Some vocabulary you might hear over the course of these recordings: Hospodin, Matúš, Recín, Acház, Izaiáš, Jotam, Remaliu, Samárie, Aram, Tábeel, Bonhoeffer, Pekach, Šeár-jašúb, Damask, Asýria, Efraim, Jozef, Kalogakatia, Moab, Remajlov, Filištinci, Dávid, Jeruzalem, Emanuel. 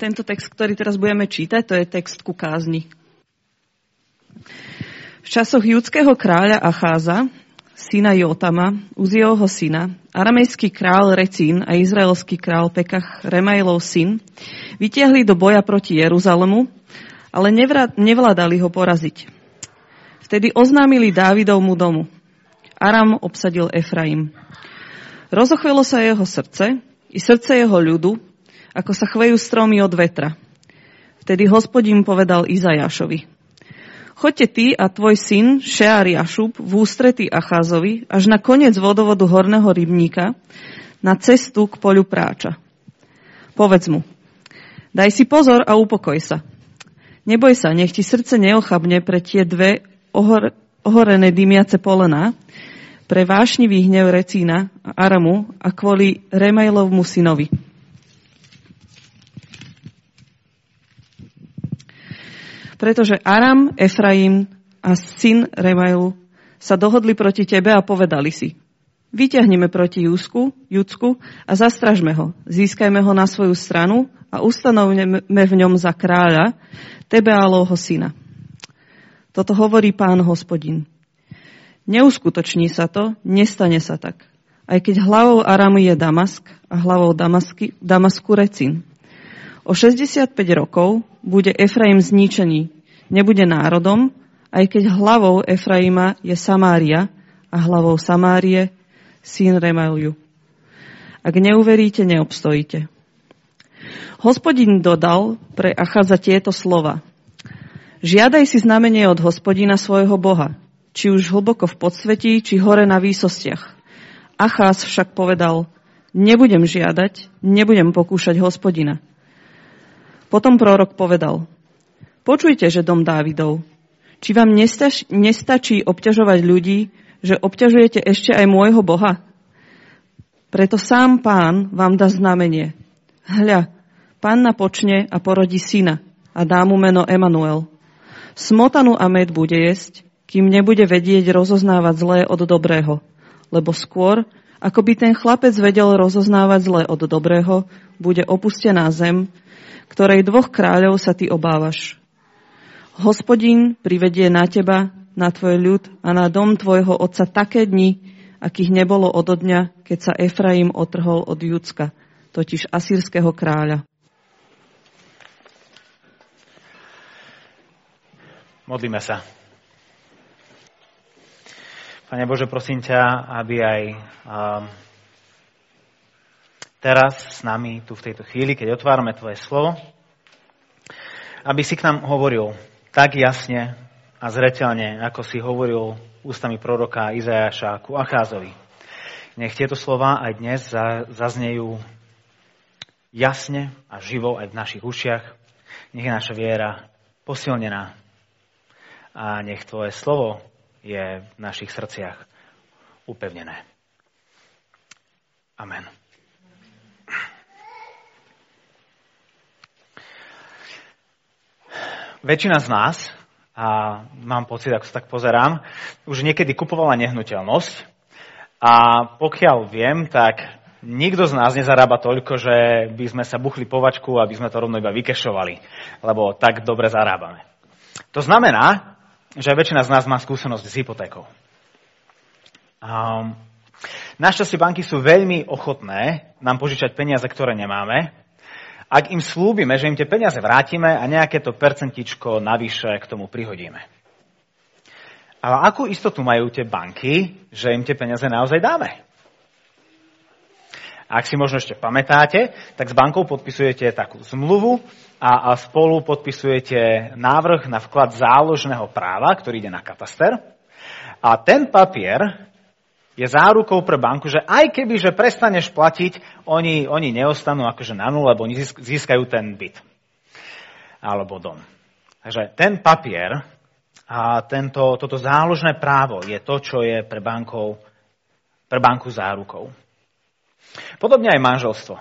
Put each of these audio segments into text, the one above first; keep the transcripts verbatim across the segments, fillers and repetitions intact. Tento text, ktorý teraz budeme čítať, to je text ku kázni. V časoch judského kráľa Acháza, syna Jotama, Uzieho syna, aramejský král Recín a izraelský král Pekach, Remajlov syn, vytiahli do boja proti Jeruzalemu, ale nevládali ho poraziť. Vtedy oznámili Dávidovmu domu. Aram obsadil Efraim. Rozochvelo sa jeho srdce i srdce jeho ľudu, ako sa chvejú stromy od vetra. Vtedy Hospodin povedal Izaiášovi: Choďte ty a tvoj syn Šeár-jašúb v ústretí Acházovi až na koniec vodovodu horného rybníka, na cestu k poľu práča. Povedz mu: Daj si pozor a upokoj sa. Neboj sa, nech ti srdce neochabne pre tie dve ohor- ohorené dymiace polená, pre vášnivý hnev Recína a Aramu a kvôli Remajlovmu synovi. Pretože Aram, Efraim a syn Remailu sa dohodli proti tebe a povedali si: Vyťahneme proti Júsku, Júdsku a zastražme ho, získajme ho na svoju stranu a ustanovíme v ňom za kráľa, Tebeálovho syna. Toto hovorí Pán Hospodin. Neuskutoční sa to, nestane sa tak, aj keď hlavou Aramu je Damask a hlavou Damasky, Damasku Recín. O šesťdesiatpäť rokov bude Efraim zničený, nebude národom, aj keď hlavou Efraima je Samária a hlavou Samárie syn Remaliu. Ak neuveríte, neobstojíte. Hospodin dodal pre Acháza tieto slova: Žiadaj si znamenie od Hospodina svojho Boha, či už hlboko v podsvetí, či hore na výsostiach. Acház však povedal: Nebudem žiadať, nebudem pokúšať Hospodina. Potom prorok povedal: Počujte, že dom Dávidov, či vám nestač, nestačí obťažovať ľudí, že obťažujete ešte aj môjho Boha? Preto sám Pán vám dá znamenie. Hľa, panna počne a porodí syna a dá mu meno Emanuel. Smotanu a med bude jesť, kým nebude vedieť rozoznávať zlé od dobrého, lebo skôr, ako by ten chlapec vedel rozoznávať zlé od dobrého, bude opustená zem, ktorej dvoch kráľov sa ty obávaš. Hospodin privedie na teba, na tvoj ľud a na dom tvojho otca také dni, akých nebolo od dňa, keď sa Efraim otrhol od Judska, totiž asýrskeho kráľa. Modlíme sa. Pane Bože, prosím ťa, aby aj Um, teraz s nami tu v tejto chvíli, keď otvárame tvoje slovo, aby si k nám hovoril tak jasne a zreteľne, ako si hovoril ústami proroka Izaiáša ku Acházovi. Nech tieto slova aj dnes zaznejú jasne a živo aj v našich ušiach. Nech je naša viera posilnená a nech tvoje slovo je v našich srdciach upevnené. Amen. Väčšina z nás, a mám pocit, ako sa tak pozerám, už niekedy kupovala nehnuteľnosť a pokiaľ viem, tak nikto z nás nezarába toľko, že by sme sa buchli povačku, aby sme to rovno iba vykešovali, lebo tak dobre zarábame. To znamená, že väčšina z nás má skúsenosť s hypotékou. Um, Našťastie banky sú veľmi ochotné nám požičať peniaze, ktoré nemáme, ak im slúbime, že im tie peniaze vrátime a nejaké to percentičko navyše k tomu prihodíme. Ale akú istotu majú tie banky, že im tie peniaze naozaj dáme? Ak si možno ešte pamätáte, tak s bankou podpisujete takú zmluvu a spolu podpisujete návrh na vklad záložného práva, ktorý ide na kataster. A ten papier je zárukou pre banku, že aj keby, že prestaneš platiť, oni, oni neostanú akože na nulu, lebo oni získajú ten byt alebo dom. Takže ten papier a tento, toto záložné právo je to, čo je pre, bankou, pre banku zárukou. Podobne aj manželstvo.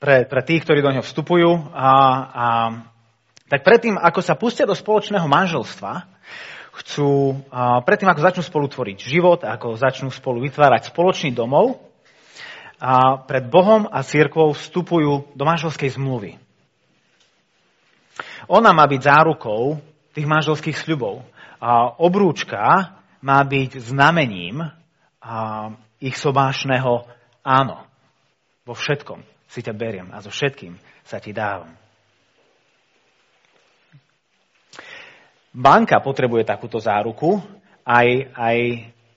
Pre, pre tých, ktorí do ňoho vstupujú, a, a, tak predtým, ako sa pustia do spoločného manželstva, chcú, predtým ako začnú spolu tvoriť život, ako začnú spolu vytvárať spoločný domov, a pred Bohom a cirkvou vstupujú do manželskej zmluvy. Ona má byť zárukou tých manželských sľubov. A obrúčka má byť znamením a ich sobášneho áno. Vo všetkom si ťa beriem a so všetkým sa ti dávam. Banka potrebuje takúto záruku, aj, aj,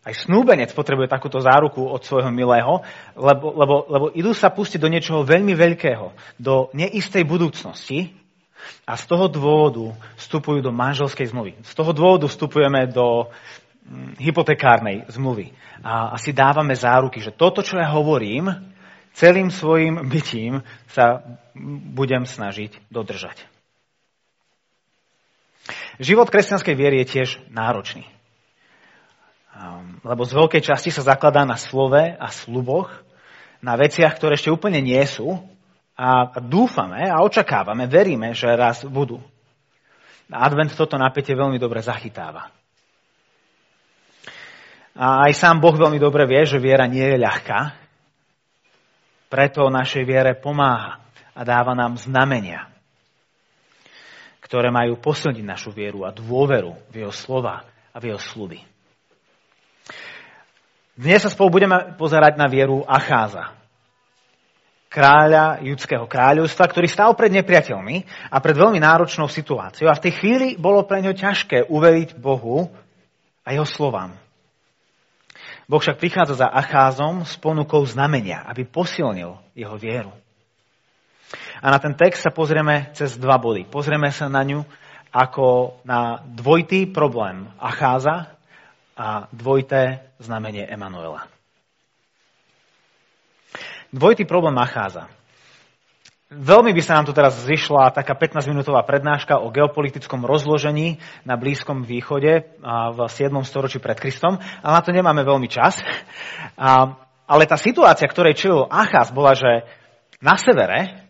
aj snúbenec potrebuje takúto záruku od svojho milého, lebo, lebo, lebo idú sa pustiť do niečoho veľmi veľkého, do neistej budúcnosti a z toho dôvodu vstupujú do manželskej zmluvy. Z toho dôvodu vstupujeme do hm, hypotekárnej zmluvy a, a si dávame záruky, že toto, čo ja hovorím, celým svojim bytím sa budem snažiť dodržať. Život kresťanskej viery je tiež náročný, lebo z veľkej časti sa zakladá na slove a sľuboch, na veciach, ktoré ešte úplne nie sú a dúfame a očakávame, veríme, že raz budú. Advent toto napätie veľmi dobre zachytáva. A aj sám Boh veľmi dobre vie, že viera nie je ľahká, preto našej viere pomáha a dáva nám znamenia, ktoré majú posilniť našu vieru a dôveru v jeho slova a v jeho sľuby. Dnes sa spolu budeme pozerať na vieru Acháza, kráľa judského kráľovstva, ktorý stál pred nepriateľmi a pred veľmi náročnou situáciou a v tej chvíli bolo pre ňo ťažké uveriť Bohu a jeho slovám. Boh však prichádza za Acházom s ponukou znamenia, aby posilnil jeho vieru. A na ten text sa pozrieme cez dva body. Pozrieme sa na ňu ako na dvojitý problém Acháza a dvojité znamenie Emanuela. Dvojitý problém Acháza. Veľmi by sa nám tu teraz zišla taká pätnásťminútová prednáška o geopolitickom rozložení na Blízkom východe v siedmom storočí pred Kristom, ale na to nemáme veľmi čas. Ale tá situácia, ktorej čelil Acház, bola, že na severe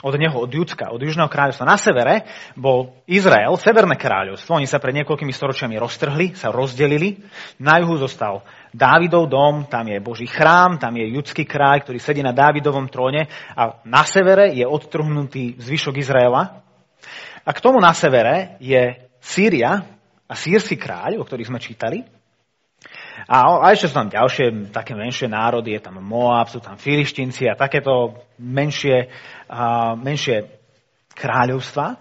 od neho, od Judska, od Južného kráľovstva. Na severe bol Izrael, Severné kráľovstvo. Oni sa pred niekoľkými storočiami roztrhli, sa rozdelili. Na juhu zostal Dávidov dom, tam je Boží chrám, tam je judský kráľ, ktorý sedí na Dávidovom tróne. A na severe je odtrhnutý zvyšok Izraela. A k tomu na severe je Sýria a sýrsky kráľ, o ktorých sme čítali. A ešte sú tam ďalšie také menšie národy, je tam Moab, sú tam Filištinci a takéto menšie, uh, menšie kráľovstva.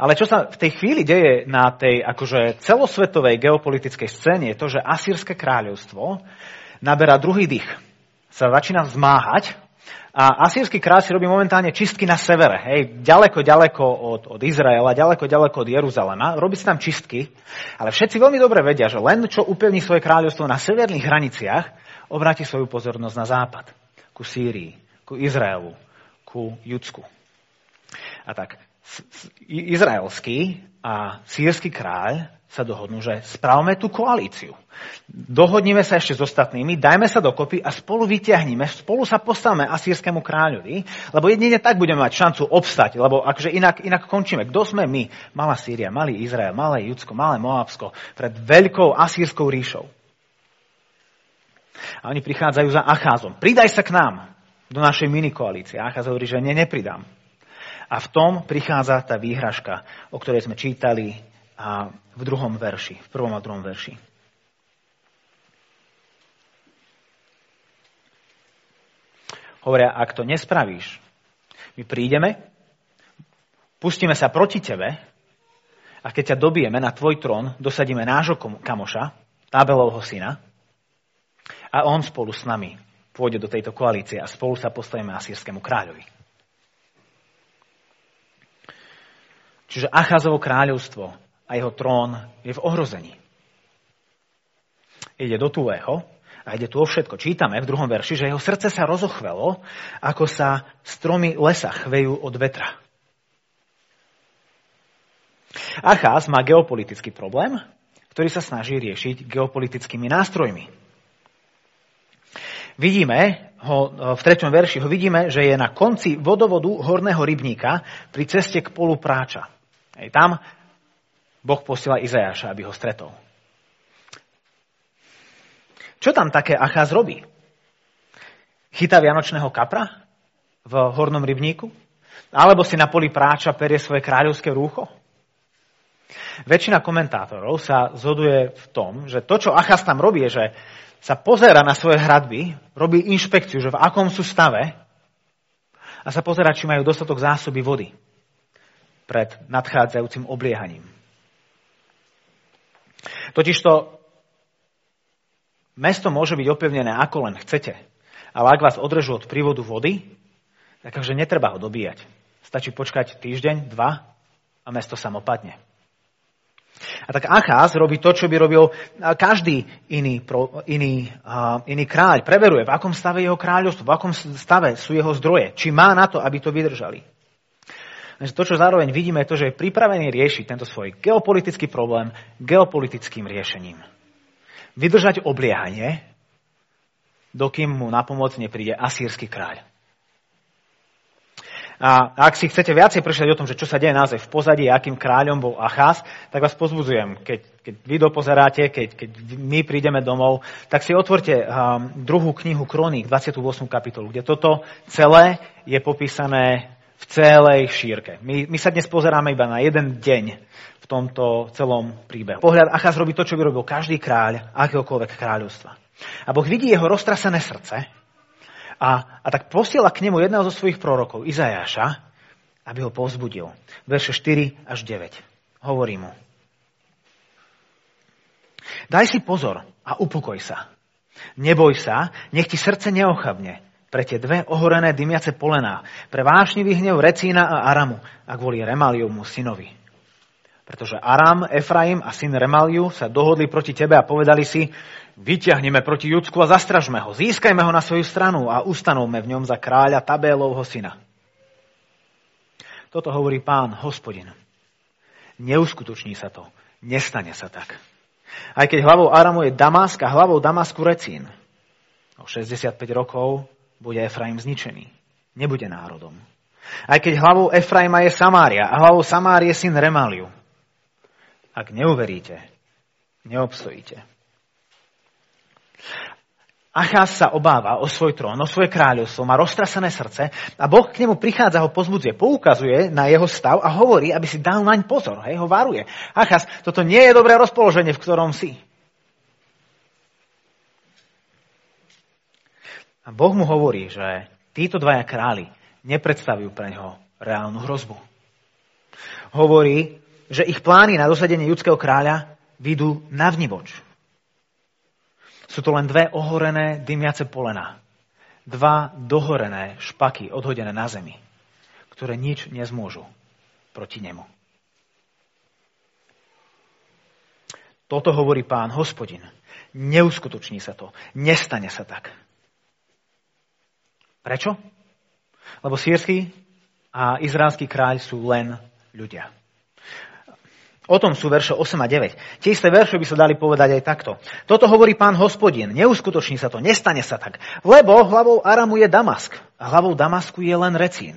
Ale čo sa v tej chvíli deje na tej akože celosvetovej geopolitickej scéne, je to, že asýrske kráľovstvo naberá druhý dych, sa začína zmáhať a asýrsky kráľ si robí momentálne čistky na severe, hej, ďaleko, ďaleko od, od Izraela, ďaleko, ďaleko od Jeruzalema, robí sa tam čistky, ale všetci veľmi dobre vedia, že len čo upevní svoje kráľovstvo na severných hraniciach, obráti svoju pozornosť na západ, ku Sýrii, ku Izraelu, ku Judsku. A tak izraelský a sýrsky kráľ sa dohodnú, že správame tú koalíciu. Dohodnime sa ešte s ostatnými, dajme sa dokopy a spolu vyťahnime, spolu sa postavme asýrskému kráľovi, lebo jedine tak budeme mať šancu obstať, lebo akože inak, inak končíme. Kto sme my? Malá Sýria, malý Izrael, malé Judsko, malé Moabsko pred veľkou asýrskou ríšou. A oni prichádzajú za Acházom. Pridaj sa k nám do našej minikoalície. Acház hovorí, že ne, nepridám. A v tom prichádza tá výhražka, o ktorej sme čítali a v druhom verši, v prvom a druhom verši. Hovoria, ak to nespravíš, my prídeme, pustíme sa proti tebe a keď ťa dobijeme na tvoj trón, dosadíme nášho kamoša, Tábelovho syna a on spolu s nami pôjde do tejto koalície a spolu sa postavíme asýrskému kráľovi. Čiže Acházovo kráľovstvo a jeho trón je v ohrození. Ide do tuhého a ide tu o všetko. Čítame v druhom verši, že jeho srdce sa rozochvelo, ako sa stromy lesa chvejú od vetra. Acház má geopolitický problém, ktorý sa snaží riešiť geopolitickými nástrojmi. Vidíme ho, v treťom verši ho vidíme, že je na konci vodovodu horného rybníka pri ceste k polu práča. Hej, tam Boh posiela Izaiáša, aby ho stretol. Čo tam také Acház robí? chytá vianočného kapra v hornom rybníku? Alebo si na poli práča perie svoje kráľovské rúcho? Väčšina komentátorov sa zhoduje v tom, že to, čo Acház tam robí, je, že sa pozerá na svoje hradby, robí inšpekciu, že v akom sú stave a sa pozerá, či majú dostatok zásoby vody pred nadchádzajúcim obliehaním. Totižto mesto môže byť opevnené ako len chcete, ale ak vás odrežú od prívodu vody, takže netreba ho dobíjať. Stačí počkať týždeň, dva a mesto samopadne. A tak Acház robí to, čo by robil každý iný, iný, iný kráľ. Preveruje, v akom stave jeho kráľovstvo, v akom stave sú jeho zdroje, či má na to, aby to vydržali. Takže to, čo zároveň vidíme, je to, že je pripravený riešiť tento svoj geopolitický problém geopolitickým riešením. Vydržať obliehanie, dokým mu na pomoc nepríde asýrsky kráľ. A ak si chcete viacej prečítať o tom, že čo sa deje naozaj v pozadí, akým kráľom bol Acház, tak vás pozbudzujem. Keď, keď vy dopozeráte, keď, keď my prídeme domov, tak si otvorte um, druhú knihu Kroník, dvadsiatu ôsmu kapitolu, kde toto celé je popísané v celej šírke. My, my sa dnes pozeráme iba na jeden deň v tomto celom príbehu. Pohľad Acház robí to, čo by robil každý kráľ akéhokoľvek kráľovstva. A Boh vidí jeho roztrasené srdce, A, a tak posiela k nemu jedného zo svojich prorokov, Izaiáša, aby ho povzbudil. Verše štyri až deväť. Hovorí mu. Daj si pozor a upokoj sa. Neboj sa, nech ti srdce neochabne pre tie dve ohorené dymiace polená, pre vášnivý hnev Recína a Aramu a kvôli Remaliovmu synovi. Pretože Aram, Efraim a syn Remaliu sa dohodli proti tebe a povedali si, vyťahneme proti Judsku a zastražme ho, získajme ho na svoju stranu a ustanovme v ňom za kráľa Tábeelovho syna. Toto hovorí Pán, Hospodin. Neuskutoční sa to, nestane sa tak. Aj keď hlavou Aramu je Damask a hlavou Damasku Recín. O šesťdesiatpäť rokov bude Efraim zničený, nebude národom. Aj keď hlavou Efraima je Samária a hlavou Samárie syn Remaliu. Ak neuveríte, neobstojíte. Acház sa obáva o svoj trón, o svoje kráľovstvo, má roztrasené srdce a Boh k nemu prichádza, ho pozbudzuje, poukazuje na jeho stav a hovorí, aby si dal naň pozor, hej, ho varuje. Acház, toto nie je dobré rozpoloženie, v ktorom si. A Boh mu hovorí, že títo dvaja králi nepredstavujú pre neho reálnu hrozbu. Hovorí, že ich plány na dosadenie judského kráľa vidú navnivoč. Sú to len dve ohorené dymiace polená. Dva dohorené špaky odhodené na zemi, ktoré nič nezmôžu proti nemu. Toto hovorí Pán, Hospodin. Neuskutoční sa to. Nestane sa tak. Prečo? Lebo sýrsky a izraelský kráľ sú len ľudia. O tom sú verše osem a deväť. Tie isté verše by sa dali povedať aj takto. Toto hovorí Pán, Hospodin. Neuskutoční sa to, nestane sa tak. Lebo hlavou Aramu je Damask a hlavou Damasku je len Recín.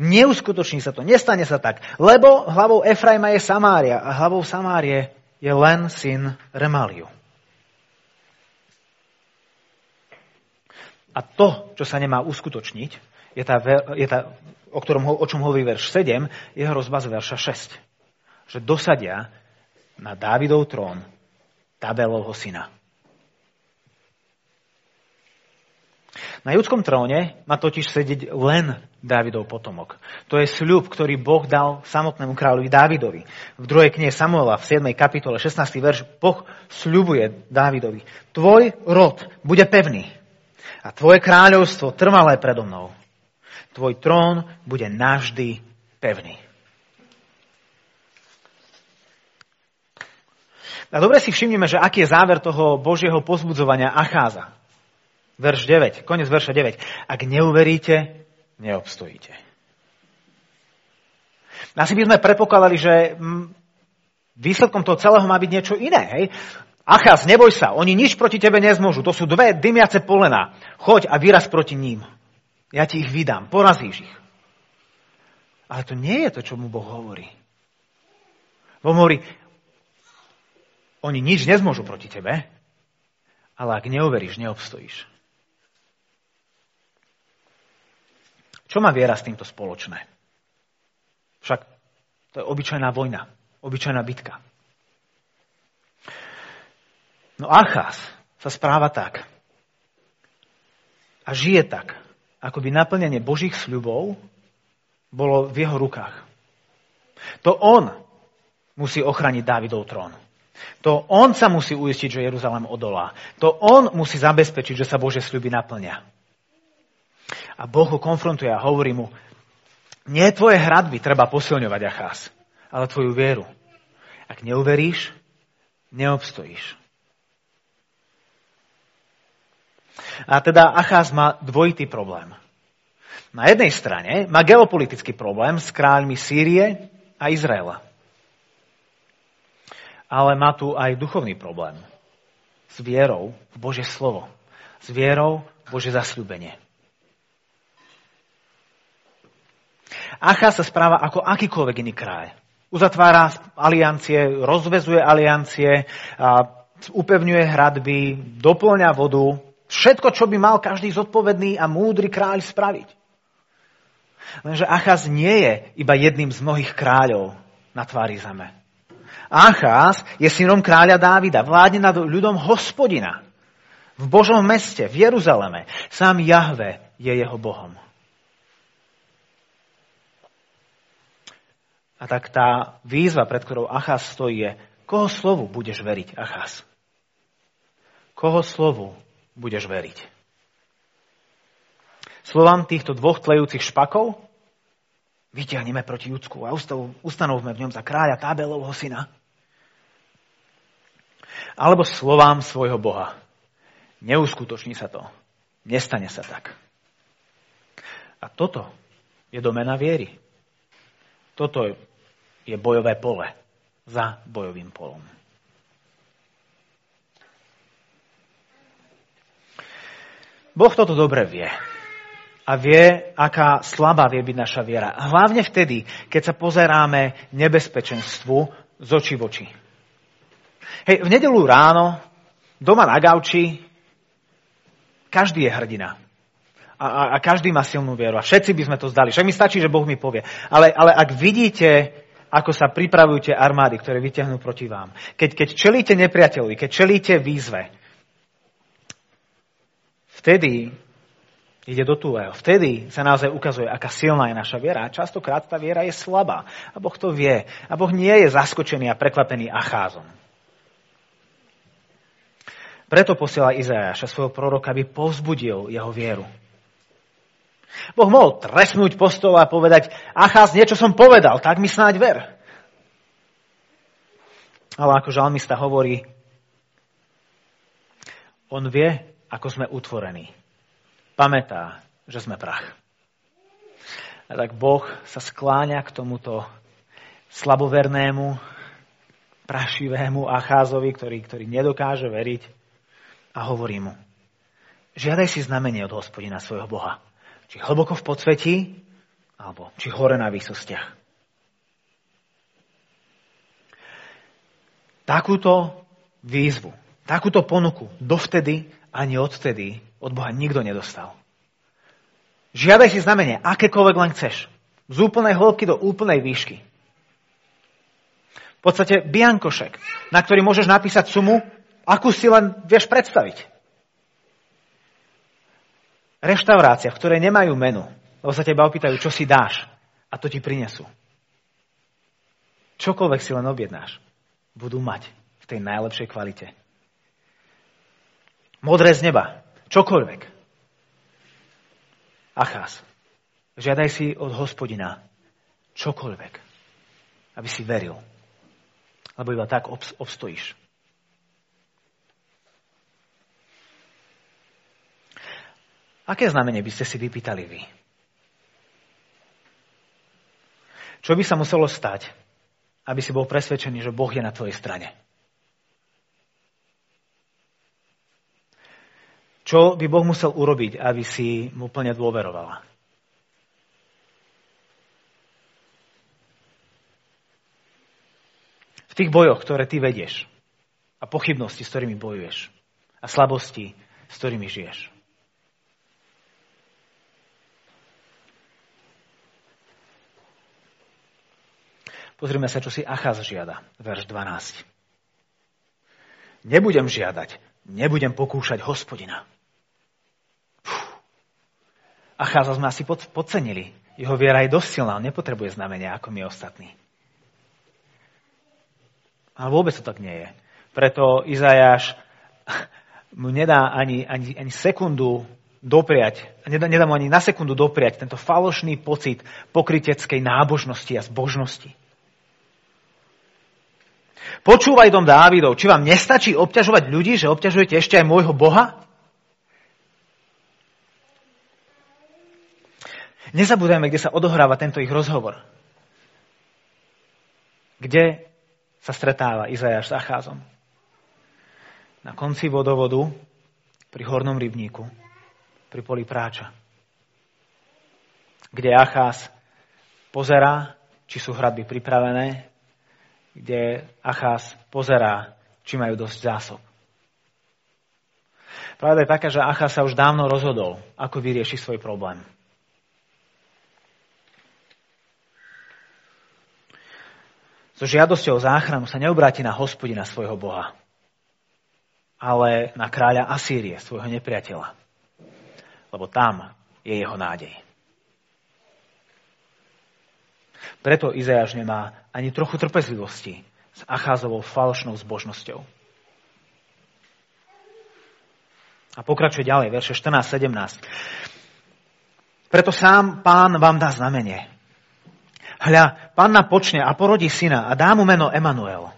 Neuskutoční sa to, nestane sa tak. Lebo hlavou Efraima je Samária a hlavou Samárie je len syn Remaliu. A to, čo sa nemá uskutočniť, je tá, je tá, o, ktorom, o čom hovorí verš sedem, je hrozba z verša šesť. Že dosadia na Dávidov trón Tábeelovho syna. Na judskom tróne má totiž sedieť len Dávidov potomok. To je sľub, ktorý Boh dal samotnému kráľovi Dávidovi. V druhej knihe Samuela v siedmej kapitole šestnásty verš Boh sľubuje Dávidovi. Tvoj rod bude pevný a tvoje kráľovstvo trvalé predo mnou. Tvoj trón bude navždy pevný. A dobre si všimnime, že aký je záver toho Božieho pozbudzovania Acháza. Verš deväť, koniec verša deväť. Ak neuveríte, neobstojíte. Asi by sme predpokladali, že výsledkom toho celého má byť niečo iné. Hej? Acház, neboj sa, oni nič proti tebe nezmôžu. To sú dve dymiace polená. Choď a vyraz proti ním. Ja ti ich vydám, porazíš ich. Ale to nie je to, čo mu Boh hovorí. Boh hovorí, oni nič nezmôžu proti tebe, ale ak neuveríš, neobstojíš. Čo má viera s týmto spoločné? Však to je obyčajná vojna, obyčajná bitka. No Acház sa správa tak a žije tak, ako by naplnenie Božích sľubov bolo v jeho rukách. To on musí ochrániť Dávidov trón. To on sa musí uistiť, že Jeruzalém odolá. To on musí zabezpečiť, že sa Božie sľuby naplnia. A Boh ho konfrontuje a hovorí mu, nie tvoje hradby treba posilňovať, Acház, ale tvoju vieru. Ak neuveríš, neobstojíš. A teda Acház má dvojitý problém. Na jednej strane má geopolitický problém s kráľmi Sýrie a Izraela. Ale má tu aj duchovný problém s vierou v Božie slovo, s vierou v Božie zasľúbenie. Acház sa správa ako akýkoľvek iný kráľ. Uzatvára aliancie, rozväzuje aliancie, upevňuje hradby, dopĺňa vodu. Všetko, čo by mal každý zodpovedný a múdry kráľ spraviť. Lenže Acház nie je iba jedným z mnohých kráľov na tvári zeme. Acház je synom kráľa Dávida, vládne nad ľudom Hospodina. V Božom meste, v Jeruzaleme. Sám Jahve je jeho Bohom. A tak tá výzva, pred ktorou Acház stojí, je, koho slovu budeš veriť, Acház? Koho slovu budeš veriť? Slovám týchto dvoch tlejúcich špakov vyťahneme proti Judsku a ustanovme v ňom za kráľa Tábeelovho syna. Alebo slovám svojho Boha. Neuskutoční sa to. Nestane sa tak. A toto je domena viery. Toto je je bojové pole za bojovým polom. Boh toto dobre vie. A vie, aká slabá vie byť naša viera. Hlavne vtedy, keď sa pozeráme nebezpečenstvu z očí v oči. Hej, v nedeľu ráno, doma na gauči, každý je hrdina. A, a, a každý má silnú vieru. A všetci by sme to zdali. Však mi stačí, že Boh mi povie. Ale, ale ak vidíte, ako sa pripravujú tie armády, ktoré vyťahnú proti vám. Keď, keď čelíte nepriateľovi, keď čelíte výzve, vtedy ide do túleho. Vtedy sa naozaj ukazuje, aká silná je naša viera. A častokrát tá viera je slabá. A Boh to vie. A Boh nie je zaskočený a prekvapený Acházom. Preto posiela Izaiáša svojho proroka, aby povzbudil jeho vieru. Boh mohol tresknúť po stole a povedať, Acház, niečo som povedal, tak mi snáď ver. Ale ako žalmista hovorí, on vie, ako sme utvorení. Pamätá, že sme prach. A tak Boh sa skláňa k tomuto slabovernému, prašivému Acházovi, ktorý, ktorý nedokáže veriť a hovorí mu, žiadaj si znamenie od Hospodina svojho Boha. Či hlboko v podsvetí, alebo či hore na výsostiach. Takúto výzvu, takúto ponuku dovtedy ani odtedy od Boha nikto nedostal. Žiadaj si znamenie, akékoľvek len chceš. Z úplnej hĺbky do úplnej výšky. V podstate biankošek, na ktorý môžeš napísať sumu, akú si len vieš predstaviť. Reštaurácia, v ktorej nemajú menu, lebo sa teba opýtajú, čo si dáš a to ti prinesú. Čokoľvek si len objednáš, budú mať v tej najlepšej kvalite. Modré z neba, čokoľvek. Acház, žiadaj si od Hospodina čokoľvek, aby si veril, lebo iba tak obs- obstojíš. Aké znamenie by ste si vypýtali vy? Čo by sa muselo stať, aby si bol presvedčený, že Boh je na tvojej strane? Čo by Boh musel urobiť, aby si mu plne dôverovala? V tých bojoch, ktoré ty vedieš, a pochybnosti, s ktorými bojuješ, a slabosti, s ktorými žiješ. Pozrime sa, čo si Acház žiada, verš dvanásť. Nebudem žiadať, nebudem pokúšať Hospodina. Uf. Acháza sme asi pod, podcenili. Jeho viera je dosť silná, on nepotrebuje znamenia ako my ostatní. Ale vôbec to tak nie je. Preto Izaiáš mu nedá ani, ani, ani sekundu dopriať, nedá, nedá mu ani na sekundu dopriať tento falošný pocit pokryteckej nábožnosti a zbožnosti. Počúvaj, dom Dávidov, či vám nestačí obťažovať ľudí, že obťažujete ešte aj môjho Boha? Nezabúdajme, kde sa odohráva tento ich rozhovor. Kde sa stretáva Izaiáš s Acházom? Na konci vodovodu, pri hornom rybníku, pri poli práča. Kde Acház pozerá, či sú hradby pripravené, kde Acház pozerá, či majú dosť zásob. Pravda je taká, že Acház sa už dávno rozhodol, ako vyrieši svoj problém. So žiadosťou o záchranu sa neobráti na Hospodina svojho Boha, ale na kráľa Asýrie, svojho nepriateľa. Lebo tam je jeho nádej. Preto Izaiáš nemá ani trochu trpezlivosti s Acházovou falošnou zbožnosťou. A pokračuje ďalej, verše štrnásť sedemnásť. Preto sám Pán vám dá znamenie. Hľa, panna počne a porodí syna a dá mu meno Emanuel.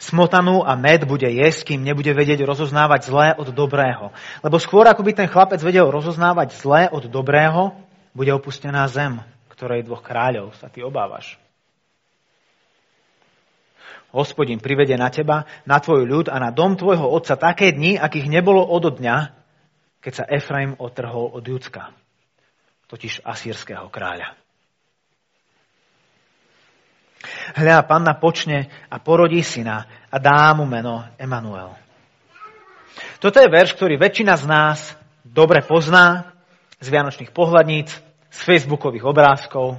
Smotanú a med bude jesť, kým nebude vedieť rozoznávať zlé od dobrého. Lebo skôr, ako by ten chlapec vedel rozoznávať zlé od dobrého, bude opustená zem, ktorej dvoch kráľov sa ty obávaš. Hospodin privede na teba, na tvoj ľud a na dom tvojho otca také dni, akých nebolo od dňa, keď sa Efraim otrhol od Judska, totiž asýrskeho kráľa. Hľa, panna počne a porodí syna a dá mu meno Emanuel. Toto je verš, ktorý väčšina z nás dobre pozná z vianočných pohľadníc, z facebookových obrázkov.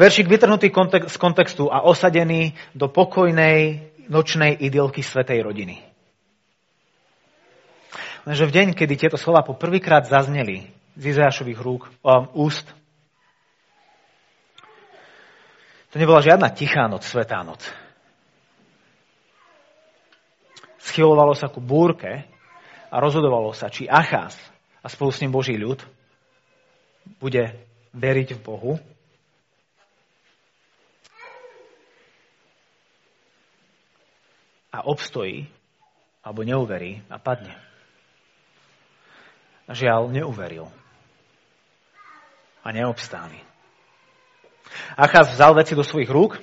Veršik vytrhnutý z kontextu a osadený do pokojnej nočnej idylky svätej rodiny. Lenže v deň, kedy tieto slova po prvýkrát zazneli z Izaiášových rúk, úst, to nebola žiadna tichá noc, svätá noc. Schylovalo sa ku búrke a rozhodovalo sa, či Acház a spolu s ním Boží ľud bude veriť v Bohu, a obstojí, alebo neuverí a padne. Žiaľ, neuveril a neobstáli. Acház vzal veci do svojich rúk,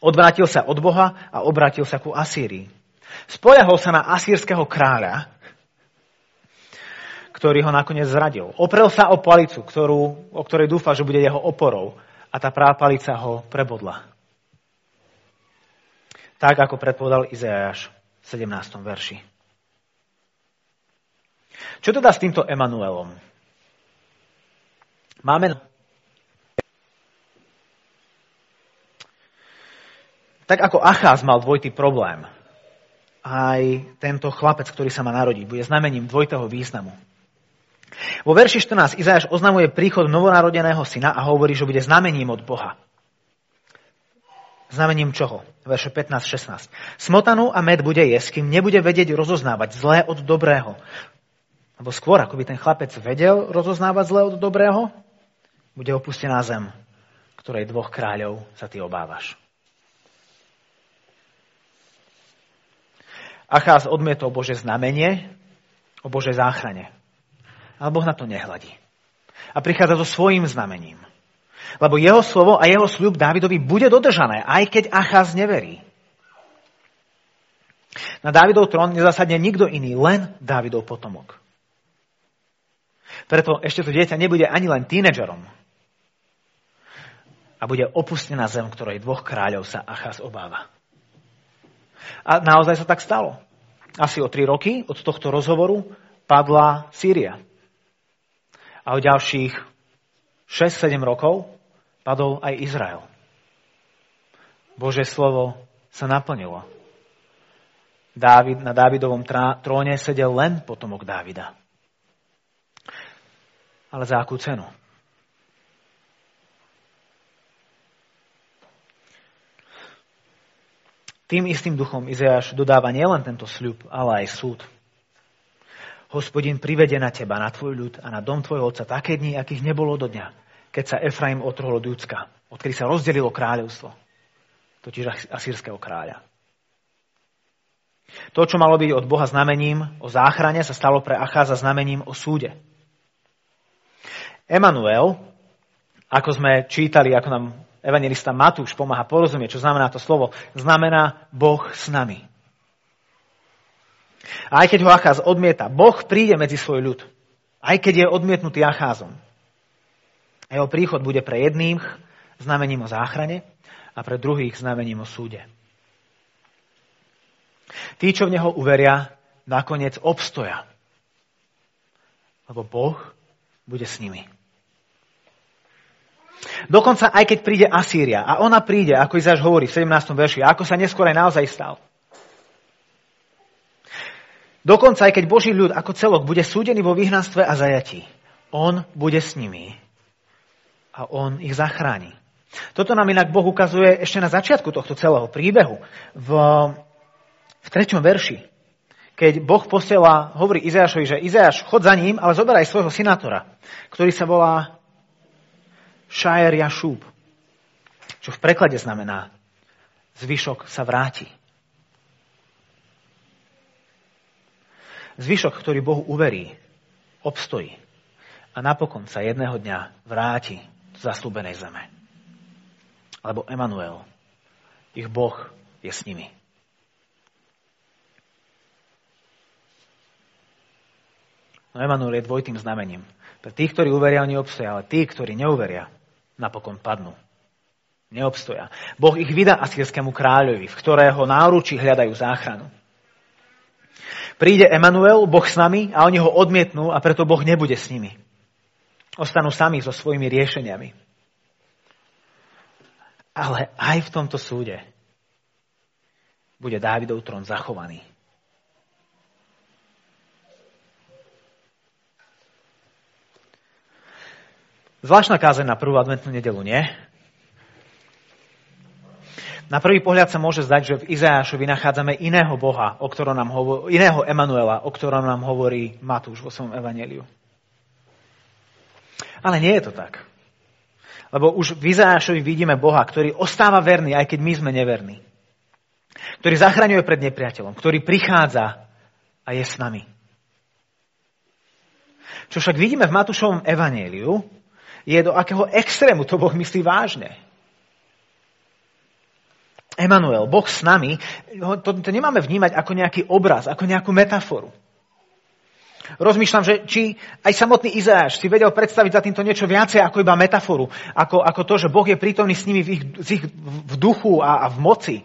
odvrátil sa od Boha a obrátil sa ku Asýrii. Spojahol sa na asýrskeho kráľa, ktorý ho nakoniec zradil. Oprel sa o palicu, ktorú, o ktorej dúfa, že bude jeho oporou, a tá práva palica ho prebodla. Tak, ako predpovedal Izaiáš v sedemnástom verši. Čo teda s týmto Emanuelom? Máme... Tak ako Acház mal dvojitý problém, aj tento chlapec, ktorý sa má narodiť, bude znamením dvojitého významu. Vo verši štrnásť Izaiáš oznamuje príchod novonarodeného syna a hovorí, že bude znamením od Boha. Znamením čoho? Verše pätnásť šestnásť. Smotanú a med bude jesť, kým nebude vedieť rozoznávať zlé od dobrého. Lebo skôr, ako by ten chlapec vedel rozoznávať zlé od dobrého, bude opustená zem, ktorej dvoch kráľov sa ty obávaš. Acház odmietol Božie znamenie o Božej záchrane. Ale Boh na to nehľadí. A prichádza so svojím znamením. Lebo jeho slovo a jeho sľub Dávidovi bude dodržané, aj keď Acház neverí. Na Dávidov trón nezasadne nikto iný, len Dávidov potomok. Preto ešte to dieťa nebude ani len tínedžerom. A bude opustená zem, ktorej dvoch kráľov sa Acház obáva. A naozaj sa tak stalo. Asi o tri roky od tohto rozhovoru padla Sýria. A o ďalších šesť sedem rokov padol aj Izrael. Božie slovo sa naplnilo. Dávid, na Dávidovom tróne sedel len potomok Dávida. Ale za akú cenu? Tým istým duchom Izaiáš dodáva nielen tento sľub, ale aj súd. Hospodin privede na teba, na tvoj ľud a na dom tvojho otca také dni, akých nebolo do dňa, keď sa Efraim otrhol od Júdska, odkedy sa rozdelilo kráľovstvo, totiž asýrskeho kráľa. To, čo malo byť od Boha znamením o záchrane, sa stalo pre Acháza znamením o súde. Emanuel, ako sme čítali, ako nám evangelista Matúš pomáha porozumieť, čo znamená to slovo, znamená Boh s nami. A aj keď ho Acház odmieta, Boh príde medzi svoj ľud. Aj keď je odmietnutý Acházom. Jeho príchod bude pre jedných znamením o záchrane a pre druhých znamením o súde. Tí, čo v neho uveria, nakoniec obstoja. Lebo Boh bude s nimi. Dokonca aj keď príde Asýria, a ona príde, ako Izaiáš hovorí v sedemnástom verši, a ako sa neskôr aj naozaj stal. Dokonca, aj keď Boží ľud ako celok bude súdený vo vyhnanstve a zajatí, on bude s nimi a on ich zachráni. Toto nám inak Boh ukazuje ešte na začiatku tohto celého príbehu. V, v treťom verši, keď Boh posiela, hovorí Izaiášovi, že Izaiáš, chod za ním, ale zoberaj svojho synátora, ktorý sa volá Šeár-jašúb, čo v preklade znamená zvyšok sa vráti. Zvyšok, ktorý Bohu uverí, obstojí a napokon sa jedného dňa vráti do zasľúbenej zeme. Lebo Emanuel, ich Boh, je s nimi. No Emanuel je dvojitým znamením. Pre tých, ktorí uveria, oni obstoja, ale tí, ktorí neuveria, napokon padnú. Neobstoja. Boh ich vydá asýrskému kráľovi, v ktorého náručí hľadajú záchranu. Príde Emanuel, Boh s nami, a oni ho odmietnú a preto Boh nebude s nimi. Ostanú sami so svojimi riešeniami. Ale aj v tomto súde bude Dávidov trón zachovaný. Zvláštna kázeň na prvú adventnú nedeľu, nie? Na prvý pohľad sa môže zdať, že v Izaiášovi nachádzame iného Boha, o ktorom nám hovorí, iného Emanuela, o ktorom nám hovorí Matúš vo svojom evanjeliu. Ale nie je to tak. Lebo už v Izaiášovi vidíme Boha, ktorý ostáva verný, aj keď my sme neverní. Ktorý zachraňuje pred nepriateľom, ktorý prichádza a je s nami. Čo však vidíme v Matúšovom evanjeliu, je do akého extrému to Boh myslí vážne. Emanuel, Boh s nami, to, to nemáme vnímať ako nejaký obraz, ako nejakú metaforu. Rozmýšľam, že či aj samotný Izaiáš si vedel predstaviť za týmto niečo viacej ako iba metaforu, ako, ako to, že Boh je prítomný s nimi v, ich, v, ich, v duchu a, a v moci.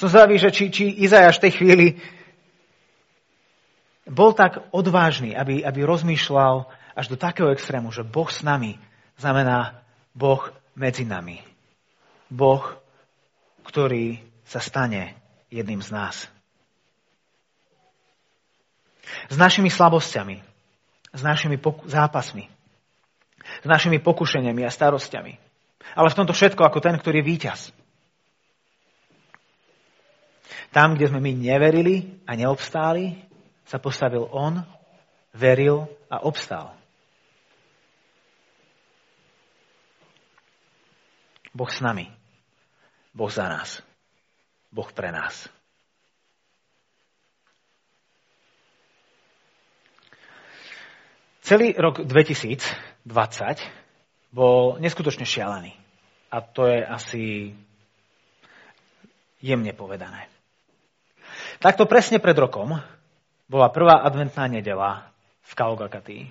Som zvedavý, že či, či Izaiáš v tej chvíli bol tak odvážny, aby, aby rozmýšľal až do takého extrému, že Boh s nami znamená Boh medzi nami. Boh, ktorý sa stane jedným z nás. S našimi slabosťami, s našimi poku- zápasmi, s našimi pokušeniami a starostiami. Ale v tomto všetko ako ten, ktorý je víťaz. Tam, kde sme my neverili a neobstáli, sa postavil on, veril a obstál. Boh s nami. Boh za nás. Boh pre nás. Celý rok dvetisícdvadsať bol neskutočne šialený. A to je asi jemne povedané. Takto presne pred rokom bola prvá adventná nedeľa v Kalogakatii.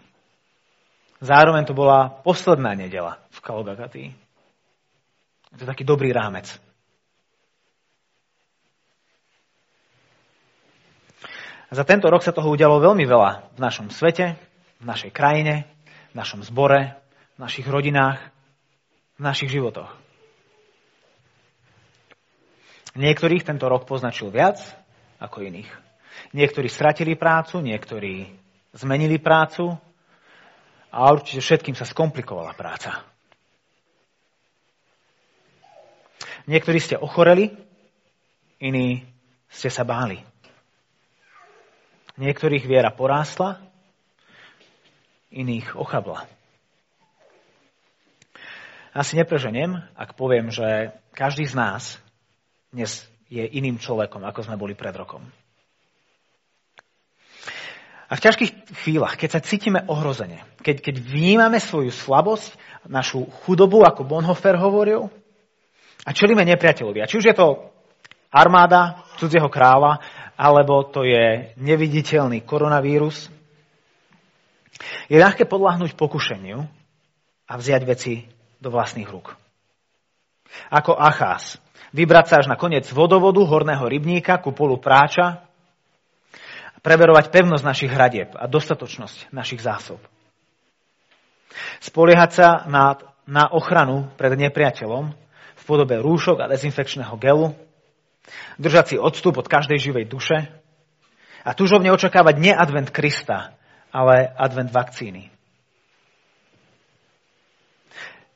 Zároveň to bola posledná nedeľa v Kalogakatii. To je taký dobrý rámec. A za tento rok sa toho udialo veľmi veľa v našom svete, v našej krajine, v našom zbore, v našich rodinách, v našich životoch. Niektorých tento rok poznačil viac ako iných. Niektorí stratili prácu, niektorí zmenili prácu a určite všetkým sa skomplikovala práca. Niektorí ste ochoreli, iní ste sa báli. Niektorých viera porástla, iných ochabla. Asi nepreženiem, ak poviem, že každý z nás dnes je iným človekom, ako sme boli pred rokom. A v ťažkých chvíľach, keď sa cítime ohrozene, keď, keď vnímame svoju slabosť, našu chudobu, ako Bonhoeffer hovoril, a čelíme nepriateľovi. A či už je to armáda cudzieho kráľa, alebo to je neviditeľný koronavírus, je ľahké podľahnúť pokušeniu a vziať veci do vlastných rúk. Ako Acház. Vybrať sa až na koniec vodovodu, horného rybníka, kupolu práča, preverovať pevnosť našich hradieb a dostatočnosť našich zásob. Spoliehať sa na, na ochranu pred nepriateľom v podobe rúšok a dezinfekčného gelu, držať si odstup od každej živej duše a túžobne očakávať nie advent Krista, ale advent vakcíny.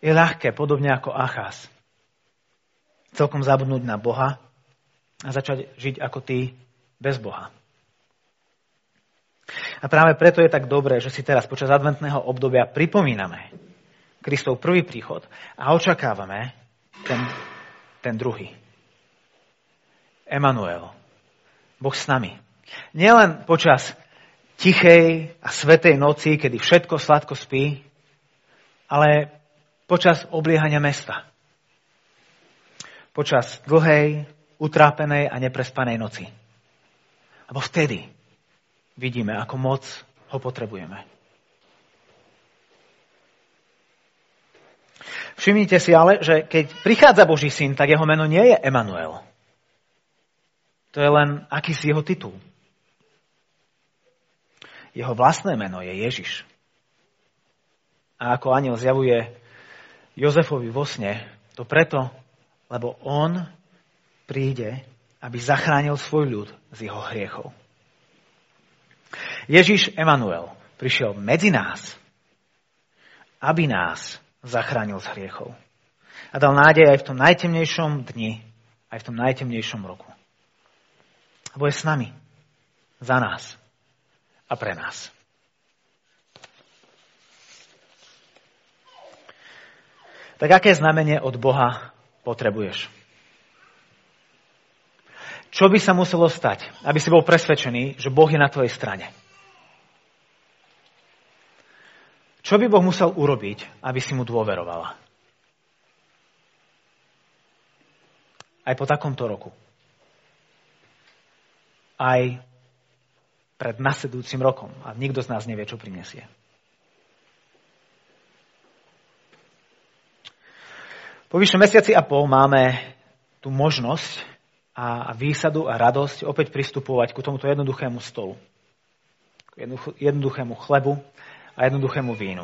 Je ľahké, podobne ako Acház, celkom zabudnúť na Boha a začať žiť ako ty bez Boha. A práve preto je tak dobré, že si teraz počas adventného obdobia pripomíname Kristov prvý príchod a očakávame ten, ten druhý. Emanuel, Boh s nami. Nielen počas tichej a svätej noci, kedy všetko sladko spí, ale počas obliehania mesta. Počas dlhej, utrápenej a neprespanej noci. Lebo vtedy vidíme, ako moc ho potrebujeme. Všimnite si ale, že keď prichádza Boží syn, tak jeho meno nie je Emanuel. To je len akýsi jeho titul. Jeho vlastné meno je Ježiš. A ako anjel zjavuje Jozefovi vo sne, to preto, lebo on príde, aby zachránil svoj ľud z jeho hriechov. Ježiš Emanuel prišiel medzi nás, aby nás zachránil z hriechov. A dal nádej aj v tom najtemnejšom dni, aj v tom najtemnejšom roku. Lebo je s nami, za nás a pre nás. Tak aké znamenie od Boha potrebuješ? Čo by sa muselo stať, aby si bol presvedčený, že Boh je na tvojej strane? Čo by Boh musel urobiť, aby si mu dôverovala? Aj po takomto roku. Aj pred nasledujúcim rokom. A nikto z nás nevie, čo prinesie. Po vyššom mesiaci a pol máme tú možnosť a výsadu a radosť opäť pristupovať ku tomuto jednoduchému stolu. K jednoduchému chlebu a jednoduchému vínu.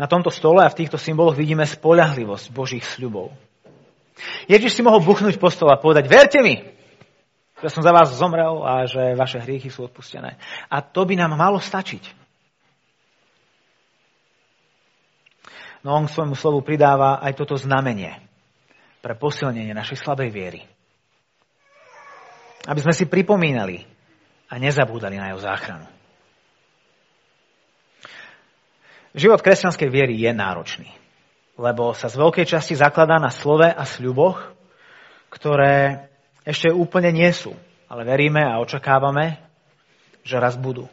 Na tomto stole a v týchto symboloch vidíme spoľahlivosť Božích sľubov. Ježiš si mohol buchnúť po stole a povedať: verte mi, že som za vás zomrel a že vaše hriechy sú odpustené. A to by nám malo stačiť. No on k svojmu slovu pridáva aj toto znamenie pre posilnenie našej slabej viery. Aby sme si pripomínali a nezabúdali na jeho záchranu. Život kresťanskej viery je náročný, lebo sa z veľkej časti zakladá na slove a sľuboch, ktoré ešte úplne nie sú, ale veríme a očakávame, že raz budú.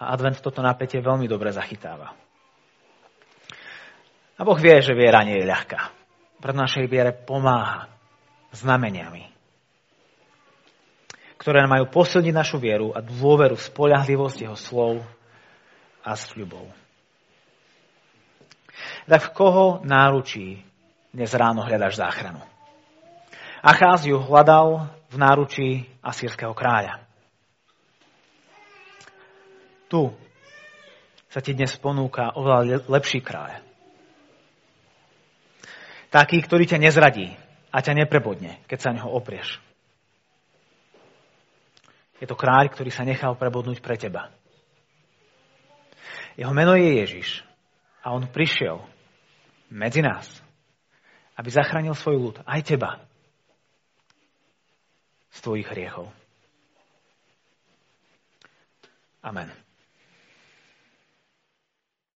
A advent toto napätie veľmi dobre zachytáva. A Boh vie, že viera nie je ľahká. Preto našej viere pomáha znameniami, ktoré majú posilniť našu vieru a dôveru v spoľahlivosť jeho slov a sľubov. Tak koho náručí dnes ráno hľadaš záchranu? Acház ju hľadal v náručí asýrskeho kráľa. Tu, v sa ti dnes ponúka oveľa lepší kráľ. Taký, ktorý ťa nezradí a ťa neprebodne, keď sa ňoho oprieš. Je to kráľ, ktorý sa nechal prebodnúť pre teba. Jeho meno je Ježiš a on prišiel medzi nás, aby zachránil svoj ľud, aj teba, z tvojich hriechov. Amen.